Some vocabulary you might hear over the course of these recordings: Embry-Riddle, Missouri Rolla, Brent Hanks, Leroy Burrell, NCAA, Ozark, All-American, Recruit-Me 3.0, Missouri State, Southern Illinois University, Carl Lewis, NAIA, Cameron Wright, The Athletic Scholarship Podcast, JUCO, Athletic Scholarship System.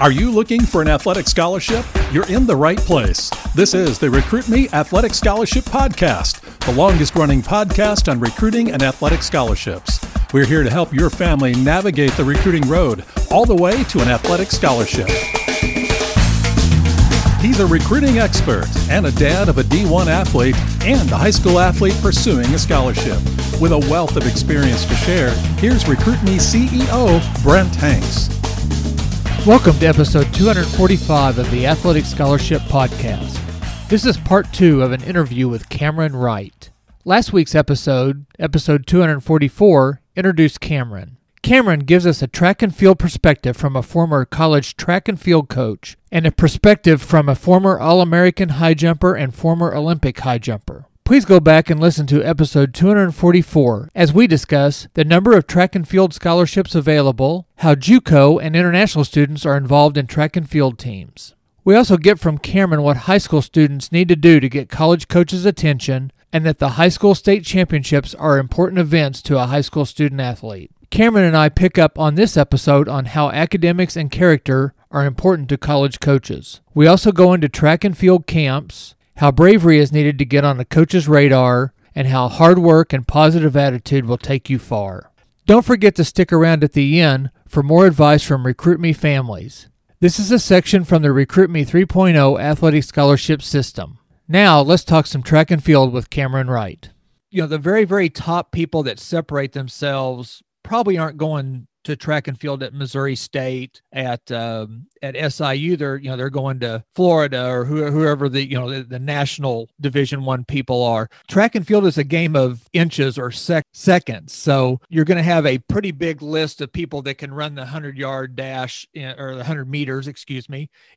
Are you looking for an athletic scholarship? You're in the right place. This is the Recruit-Me Athletic Scholarship Podcast, the longest-running podcast on recruiting and athletic scholarships. We're here to help your family navigate the recruiting road all the way to an athletic scholarship. He's a recruiting expert and a dad of a D1 athlete and a high school athlete pursuing a scholarship. With a wealth of experience to share, here's Recruit-Me CEO Brent Hanks. Welcome to episode 245 of the Athletic Scholarship Podcast. This is part two of an interview with Cameron Wright. Last week's episode, episode 244, introduced Cameron. Cameron gives us a track and field perspective from a former college track and field coach and a perspective from a former All-American high jumper and former Olympic high jumper. Please go back and listen to episode 244 as we discuss the number of track and field scholarships available, how JUCO and international students are involved in track and field teams. We also get from Cameron what high school students need to do to get college coaches' attention and that the high school state championships are important events to a high school student athlete. Cameron and I pick up on this episode on how academics and character are important to college coaches. We also go into track and field camps, how bravery is needed to get on a coach's radar, and how hard work and positive attitude will take you far. Don't forget to stick around at the end for more advice from Recruit-Me families. This is a section from the Recruit-Me 3.0 Athletic Scholarship System. Now, let's talk some track and field with Cameron Wright. You know, the very, very top people that separate themselves probably aren't going to track and field at Missouri State, at SIU. They're going to Florida or whoever the national Division I people are. Track and field is a game of inches or seconds. So you're going to have a pretty big list of people that can run the 100-yard dash or the 100 meters, in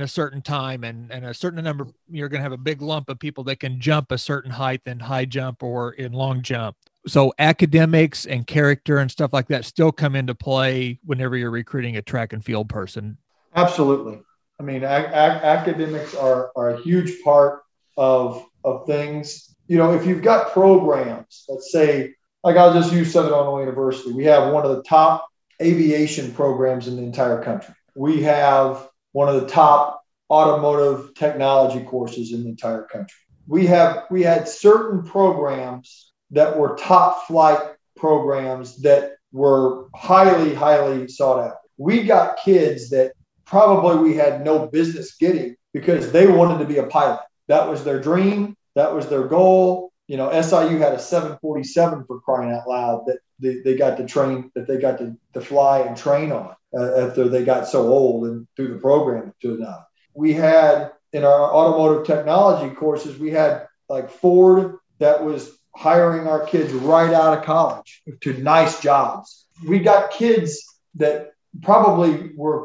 a certain time and a certain number. You're going to have a big lump of people that can jump a certain height in high jump or in long jump. So academics and character and stuff like that still come into play whenever you're recruiting a track and field person. Absolutely. I mean, academics are a huge part of things. You know, if you've got programs, let's say, like I'll just use Southern Illinois University. We have one of the top aviation programs in the entire country. We have one of the top automotive technology courses in the entire country. We had certain programs that were top flight programs that were highly, highly sought out. We got kids that probably we had no business getting because they wanted to be a pilot. That was their dream. That was their goal. You know, SIU had a 747 for crying out loud that they got to train, that they got to fly and train on after they got so old and through the program to enough. We had in our automotive technology courses, we had like Ford that was hiring our kids right out of college to nice jobs. We got kids that probably were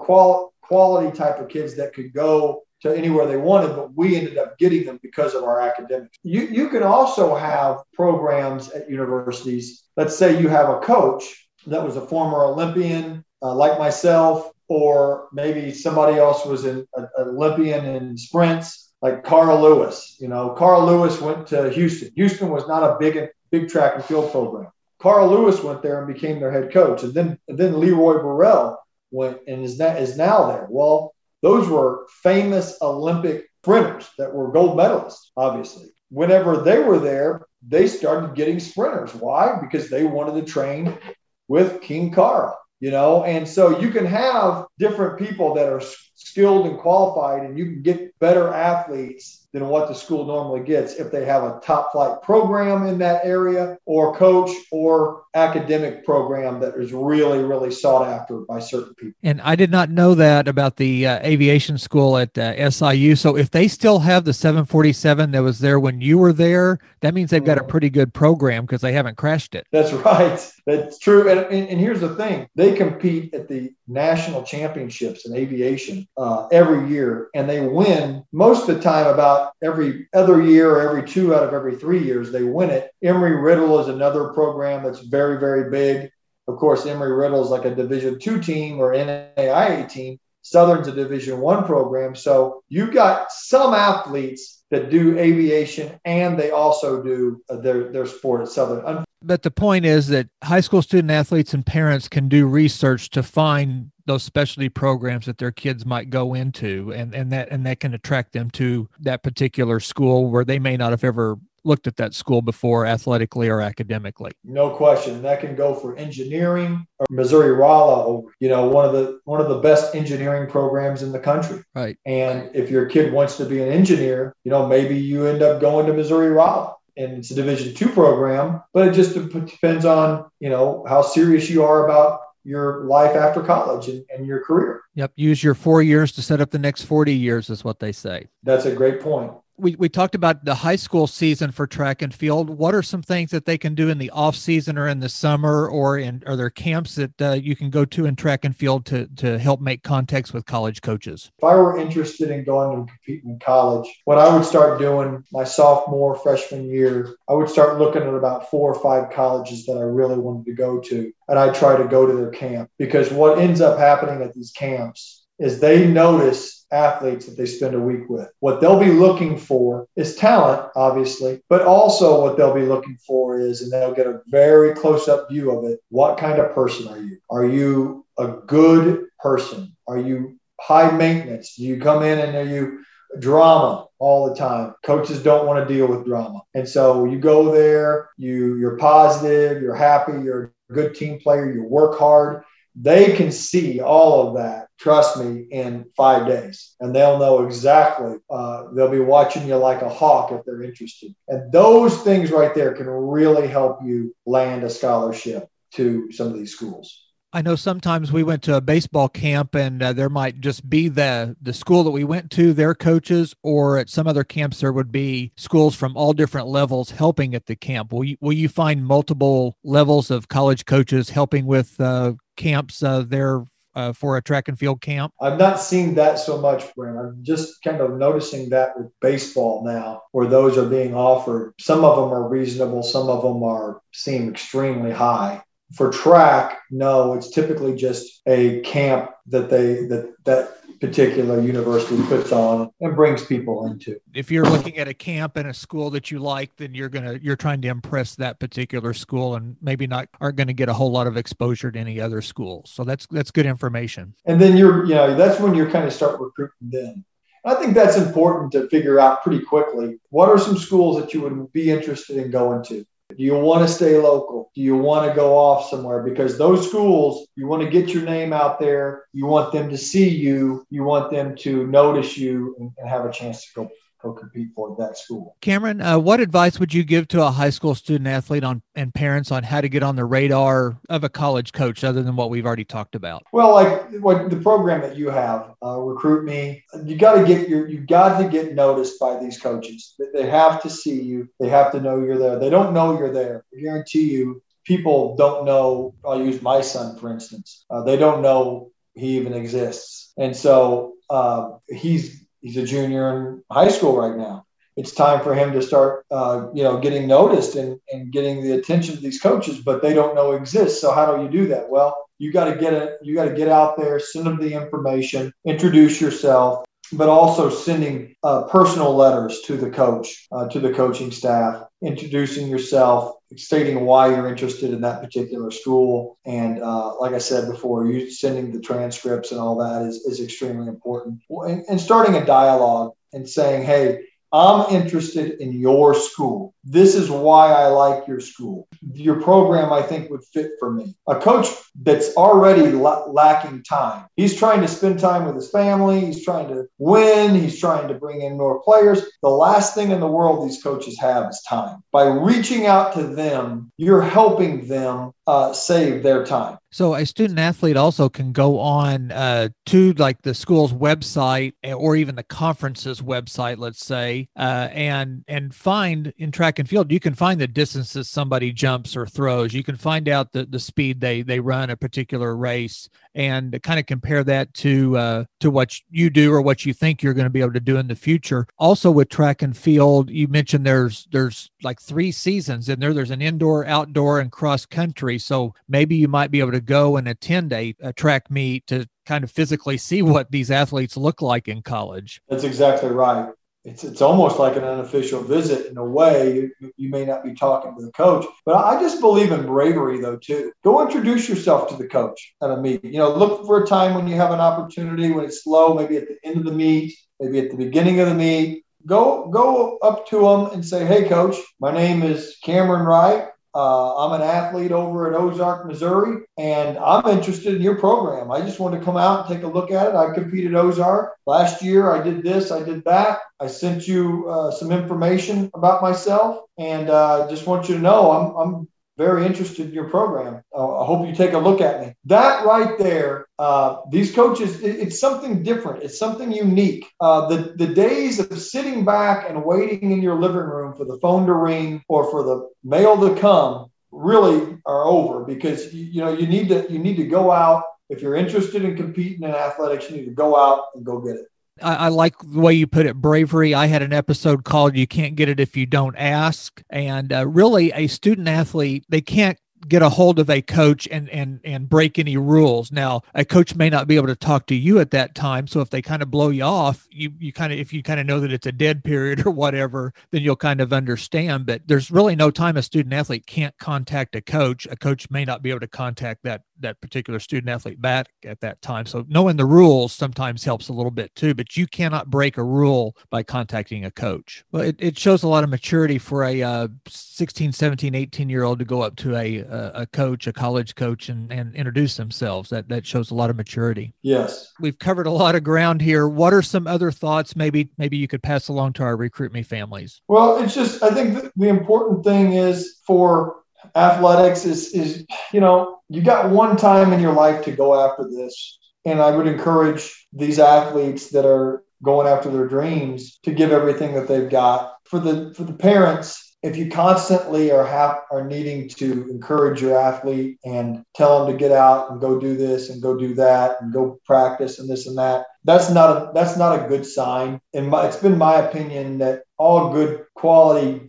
quality type of kids that could go to anywhere they wanted, but we ended up getting them because of our academics. You can also have programs at universities. Let's say you have a coach that was a former Olympian like myself, or maybe somebody else was an Olympian in sprints. Like Carl Lewis, Carl Lewis went to Houston. Houston was not a big track and field program. Carl Lewis went there and became their head coach. And then Leroy Burrell went and is now there. Well, those were famous Olympic sprinters that were gold medalists, obviously. Whenever they were there, they started getting sprinters. Why? Because they wanted to train with King Carl, And so you can have different people that are skilled and qualified, and you can get better athletes than what the school normally gets if they have a top flight program in that area or coach or academic program that is really, really sought after by certain people. And I did not know that about the aviation school at SIU. So if they still have the 747 that was there when you were there, that means they've got a pretty good program because they haven't crashed it. That's right. That's true. And here's the thing. They compete at the national championships in aviation every year, and they win most of the time. About every other year, every 2 out of every 3 years, they win it. Embry-Riddle is another program that's very, very big. Of course, Embry-Riddle is like a Division II team or NAIA team. Southern's a Division I program. So you've got some athletes that do aviation, and they also do their sport at Southern. But the point is that high school student athletes and parents can do research to find those specialty programs that their kids might go into, and that can attract them to that particular school where they may not have ever looked at that school before athletically or academically. No question. And that can go for engineering or Missouri Rolla, one of the best engineering programs in the country. Right. And if your kid wants to be an engineer, maybe you end up going to Missouri Rolla. And it's a Division II program, but it just depends on, how serious you are about your life after college and your career. Yep. Use your 4 years to set up the next 40 years is what they say. That's a great point. We talked about the high school season for track and field. What are some things that they can do in the off season or in the summer, or are there camps that you can go to in track and field to help make contacts with college coaches? If I were interested in going and competing in college, what I would start doing my sophomore, freshman year, I would start looking at about 4 or 5 colleges that I really wanted to go to. And I try to go to their camp, because what ends up happening at these camps is they notice athletes that they spend a week with. What they'll be looking for is talent, obviously, but also what they'll be looking for is, and they'll get a very close-up view of it, what kind of person are you? Are you a good person? Are you high maintenance? Do you come in and are you drama all the time? Coaches don't want to deal with drama. And so you go there, you're positive, you're happy, you're a good team player, you work hard. They can see all of that, trust me, in 5 days. And they'll know exactly, they'll be watching you like a hawk if they're interested. And those things right there can really help you land a scholarship to some of these schools. I know sometimes we went to a baseball camp and there might just be the school that we went to, their coaches, or at some other camps there would be schools from all different levels helping at the camp. Will you find multiple levels of college coaches helping with camps for a track and field camp? I've not seen that so much, Brent. I'm just kind of noticing that with baseball now, where those are being offered. Some of them are reasonable. Some of them seem extremely high. For track, no, it's typically just a camp that that particular university puts on and brings people into. If you're looking at a camp and a school that you like, then you're trying to impress that particular school, and maybe aren't going to get a whole lot of exposure to any other schools. So that's good information. And then that's when you kind of start recruiting them. I think that's important to figure out pretty quickly. What are some schools that you would be interested in going to? Do you want to stay local? Do you want to go off somewhere? Because those schools, you want to get your name out there. You want them to see you. You want them to notice you and have a chance to go compete for that school. Cameron, what advice would you give to a high school student athlete and parents on how to get on the radar of a college coach other than what we've already talked about? Well, like the program that you have, Recruit-Me, you got to get noticed by these coaches. They have to see you. They have to know you're there. They don't know you're there. I guarantee you, people don't know. I'll use my son, for instance. They don't know he even exists. And so he's a junior in high school right now. It's time for him to start, getting noticed and getting the attention of these coaches, but they don't know exists. So how do you do that? Well, you got to get out there, send them the information, introduce yourself, but also sending personal letters to the coach, to the coaching staff, introducing yourself, stating why you're interested in that particular school. And like I said before, you sending the transcripts and all that is extremely important. And starting a dialogue and saying, hey, I'm interested in your school. This is why I like your school. Your program, I think, would fit for me. A coach that's already lacking time. He's trying to spend time with his family. He's trying to win. He's trying to bring in more players. The last thing in the world these coaches have is time. By reaching out to them, you're helping them save their time. So a student athlete also can go on to like the school's website or even the conference's website, let's say, and find in track and field, you can find the distances somebody jumps or throws. You can find out the speed they run a particular race and kind of compare that to what you do or what you think you're going to be able to do in the future. Also with track and field, you mentioned there's like 3 seasons in there. There's an indoor, outdoor, and cross country. So maybe you might be able to go and attend a track meet to kind of physically see what these athletes look like in college. That's exactly right. it's almost like an unofficial visit in a way. You may not be talking to the coach, but I just believe in bravery though, too. Go introduce yourself to the coach at a meeting. You know, look for a time when you have an opportunity, when it's slow, maybe at the end of the meet, maybe at the beginning of the meet. Go up to them and say, hey, coach, my name is Cameron Wright. I'm an athlete over at Ozark, Missouri, and I'm interested in your program. I just want to come out and take a look at it. I competed at Ozark. Last year, I did this, I did that. I sent you some information about myself, and just want you to know I'm very interested in your program. I hope you take a look at me. That right there, these coaches, it's something different. It's something unique. The days of sitting back and waiting in your living room for the phone to ring or for the mail to come really are over, because you need to go out. If you're interested in competing in athletics, you need to go out and go get it. I like the way you put it, bravery. I had an episode called You Can't Get It If You Don't Ask. And really, a student athlete, they can't get a hold of a coach and break any rules. Now, a coach may not be able to talk to you at that time. So if they kind of blow you off, if you know that it's a dead period or whatever, then you'll kind of understand. But there's really no time a student athlete can't contact a coach. A coach may not be able to contact that particular student athlete back at that time. So knowing the rules sometimes helps a little bit too, but you cannot break a rule by contacting a coach. Well, it shows a lot of maturity for a 16, 17, 18-year-old to go up to a coach, a college coach, and introduce themselves. That shows a lot of maturity. Yes. We've covered a lot of ground here. What are some other thoughts maybe you could pass along to our Recruit-Me families? Well, it's just, I think the important thing is for athletics is, you got one time in your life to go after this. And I would encourage these athletes that are going after their dreams to give everything that they've got. For the parents, if you constantly are needing to encourage your athlete and tell them to get out and go do this and go do that and go practice and this and that, that's not a good sign. And it's been my opinion that all good quality,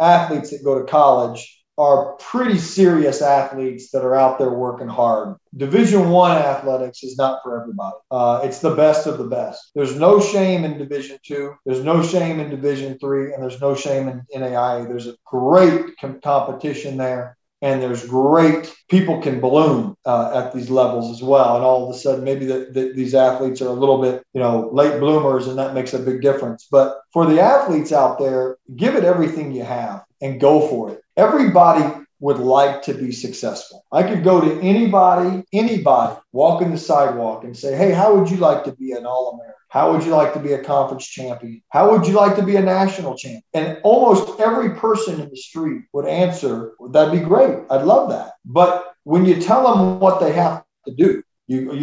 athletes that go to college are pretty serious athletes that are out there working hard. Division I athletics is not for everybody. It's the best of the best. There's no shame in Division II. There's no shame in Division III, and there's no shame in NAIA. There's a great competition there. And there's great people can balloon at these levels as well. And all of a sudden, maybe these athletes are a little bit, late bloomers, and that makes a big difference. But for the athletes out there, give it everything you have and go for it. Everybody would like to be successful. I could go to anybody, walking the sidewalk and say, hey, how would you like to be an All-American? How would you like to be a conference champion? How would you like to be a national champion? And almost every person in the street would answer, that'd be great. I'd love that. But when you tell them what they have to do, you're going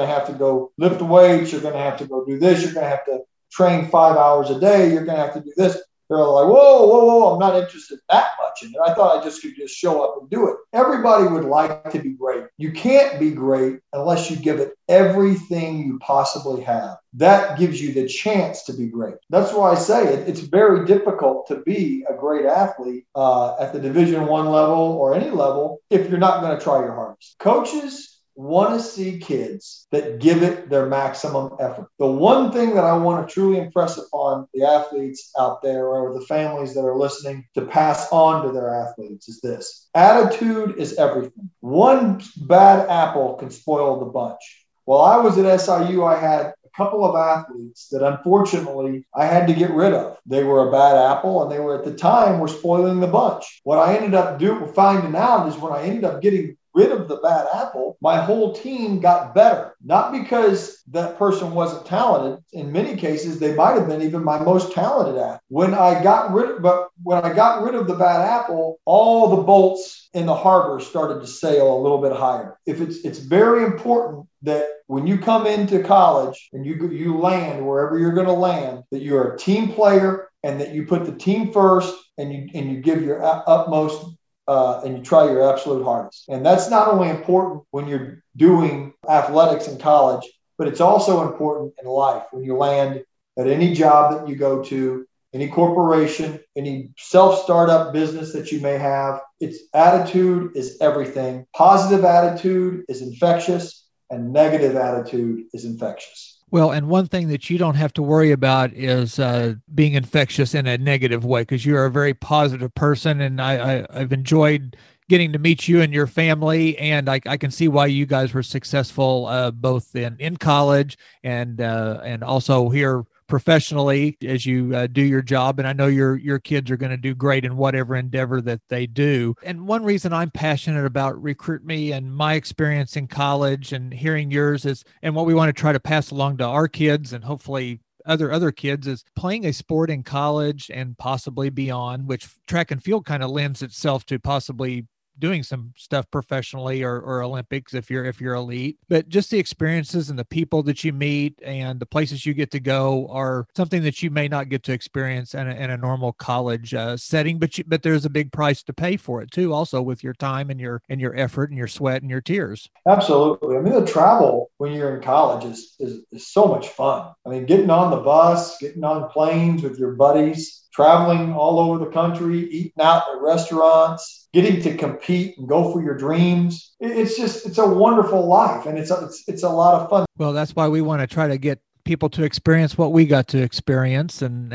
to have to go lift weights. You're going to have to go do this. You're going to have to train 5 hours a day. You're going to have to do this. They're like, whoa, I'm not interested that much in it. I thought I could just show up and do it. Everybody would like to be great. You can't be great unless you give it everything you possibly have. That gives you the chance to be great. That's why I say it's very difficult to be a great athlete at the Division I level or any level if you're not going to try your hardest. Coaches want to see kids that give it their maximum effort. The one thing that I want to truly impress upon the athletes out there or the families that are listening to pass on to their athletes is this. Attitude is everything. One bad apple can spoil the bunch. While I was at SIU, I had a couple of athletes that unfortunately I had to get rid of. They were a bad apple, and they were at the time were spoiling the bunch. What I ended up finding out is when I ended up getting rid of the bad apple, my whole team got better. Not because that person wasn't talented. In many cases, they might have been even my most talented athlete. When I got rid of the bad apple, all the bolts in the harbor started to sail a little bit higher. It's very important that when you come into college and you land wherever you're going to land, that you're a team player and that you put the team first and you give your utmost and you try your absolute hardest. And that's not only important when you're doing athletics in college, but it's also important in life when you land at any job that you go to, any corporation, any self-startup business that you may have. Its attitude is everything. Positive attitude is infectious, and negative attitude is infectious. Well, and one thing that you don't have to worry about is being infectious in a negative way, because you're a very positive person, and I've enjoyed getting to meet you and your family, and I can see why you guys were successful both in college and also here professionally as you do your job. And I know your kids are going to do great in whatever endeavor that they do. And one reason I'm passionate about Recruit Me and my experience in college and hearing yours is, and what we want to try to pass along to our kids and hopefully other kids, is playing a sport in college and possibly beyond, which track and field kind of lends itself to possibly doing some stuff professionally or Olympics if you're elite. But just the experiences and the people that you meet and the places you get to go are something that you may not get to experience in a normal college setting, but there's a big price to pay for it too, also with your time and your effort and your sweat and your tears. Absolutely. I mean, the travel when you're in college is so much fun. I mean, getting on the bus, getting on planes with your buddies, traveling all over the country, eating out at restaurants, getting to compete and go for your dreams. It's a wonderful life, and it's a lot of fun. Well, that's why we want to try to get people to experience what we got to experience and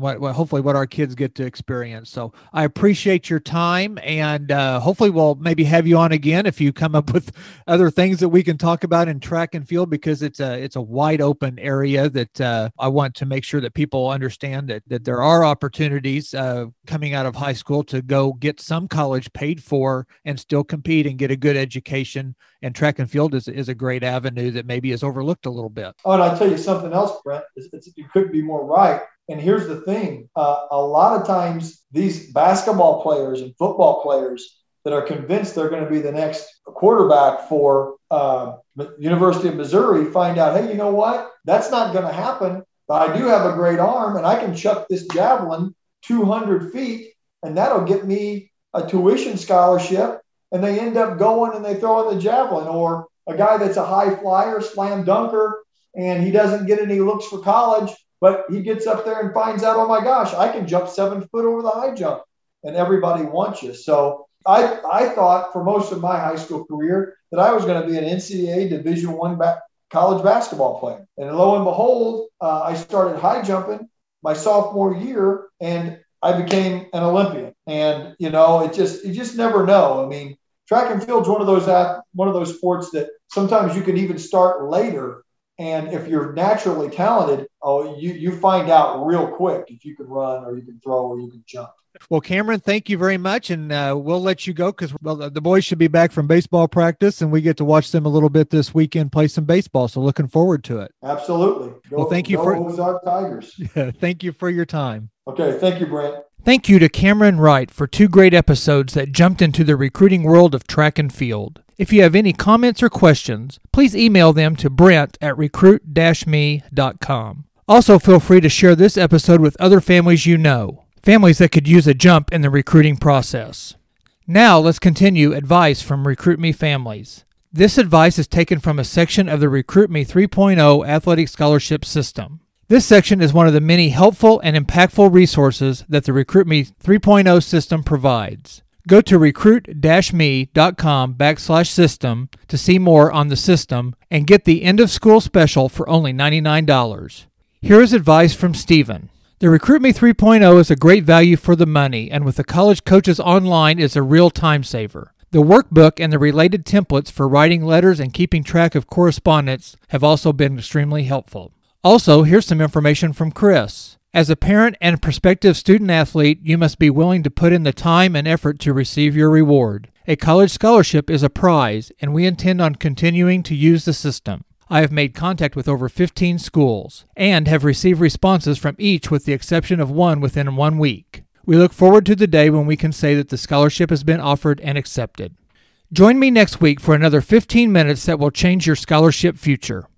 what hopefully what our kids get to experience. So I appreciate your time, and hopefully we'll maybe have you on again if you come up with other things that we can talk about in track and field, because it's a wide open area that I want to make sure that people understand that there are opportunities coming out of high school to go get some college paid for and still compete and get a good education. And track and field is a great avenue that maybe is overlooked a little bit. Oh, and I'll tell you something else, Brent. You could be more right. And here's the thing. A lot of times these basketball players and football players that are convinced they're going to be the next quarterback for University of Missouri find out, hey, you know what? That's not going to happen. But I do have a great arm, and I can chuck this javelin 200 feet, and that'll get me a tuition scholarship. And they end up going and they throw in the javelin. Or a guy that's a high flyer, slam dunker, and he doesn't get any looks for college, but he gets up there and finds out, oh my gosh, I can jump 7 foot over the high jump, and everybody wants you. So I thought for most of my high school career that I was going to be an NCAA Division I college basketball player. And lo and behold, I started high jumping my sophomore year, and I became an Olympian. And, you know, you just never know. I mean, track and field's one of those sports that sometimes you can even start later. And if you're naturally talented, you find out real quick if you can run or you can throw or you can jump. Well, Cameron, thank you very much. And we'll let you go because the boys should be back from baseball practice, and we get to watch them a little bit this weekend play some baseball. So looking forward to it. Absolutely. Thank you for Ozark Tigers. Yeah, thank you for your time. Okay. Thank you, Brent. Thank you to Cameron Wright for two great episodes that jumped into the recruiting world of track and field. If you have any comments or questions, please email them to brent@recruit-me.com. Also, feel free to share this episode with other families you know, families that could use a jump in the recruiting process. Now, let's continue advice from Recruit Me families. This advice is taken from a section of the Recruit Me 3.0 Athletic Scholarship System. This section is one of the many helpful and impactful resources that the Recruit-Me 3.0 system provides. Go to recruit-me.com/system to see more on the system and get the end-of-school special for only $99. Here is advice from Stephen. The Recruit-Me 3.0 is a great value for the money, and with the college coaches online is a real time saver. The workbook and the related templates for writing letters and keeping track of correspondence have also been extremely helpful. Also, here's some information from Chris. As a parent and prospective student-athlete, you must be willing to put in the time and effort to receive your reward. A college scholarship is a prize, and we intend on continuing to use the system. I have made contact with over 15 schools and have received responses from each with the exception of one within 1 week. We look forward to the day when we can say that the scholarship has been offered and accepted. Join me next week for another 15 minutes that will change your scholarship future.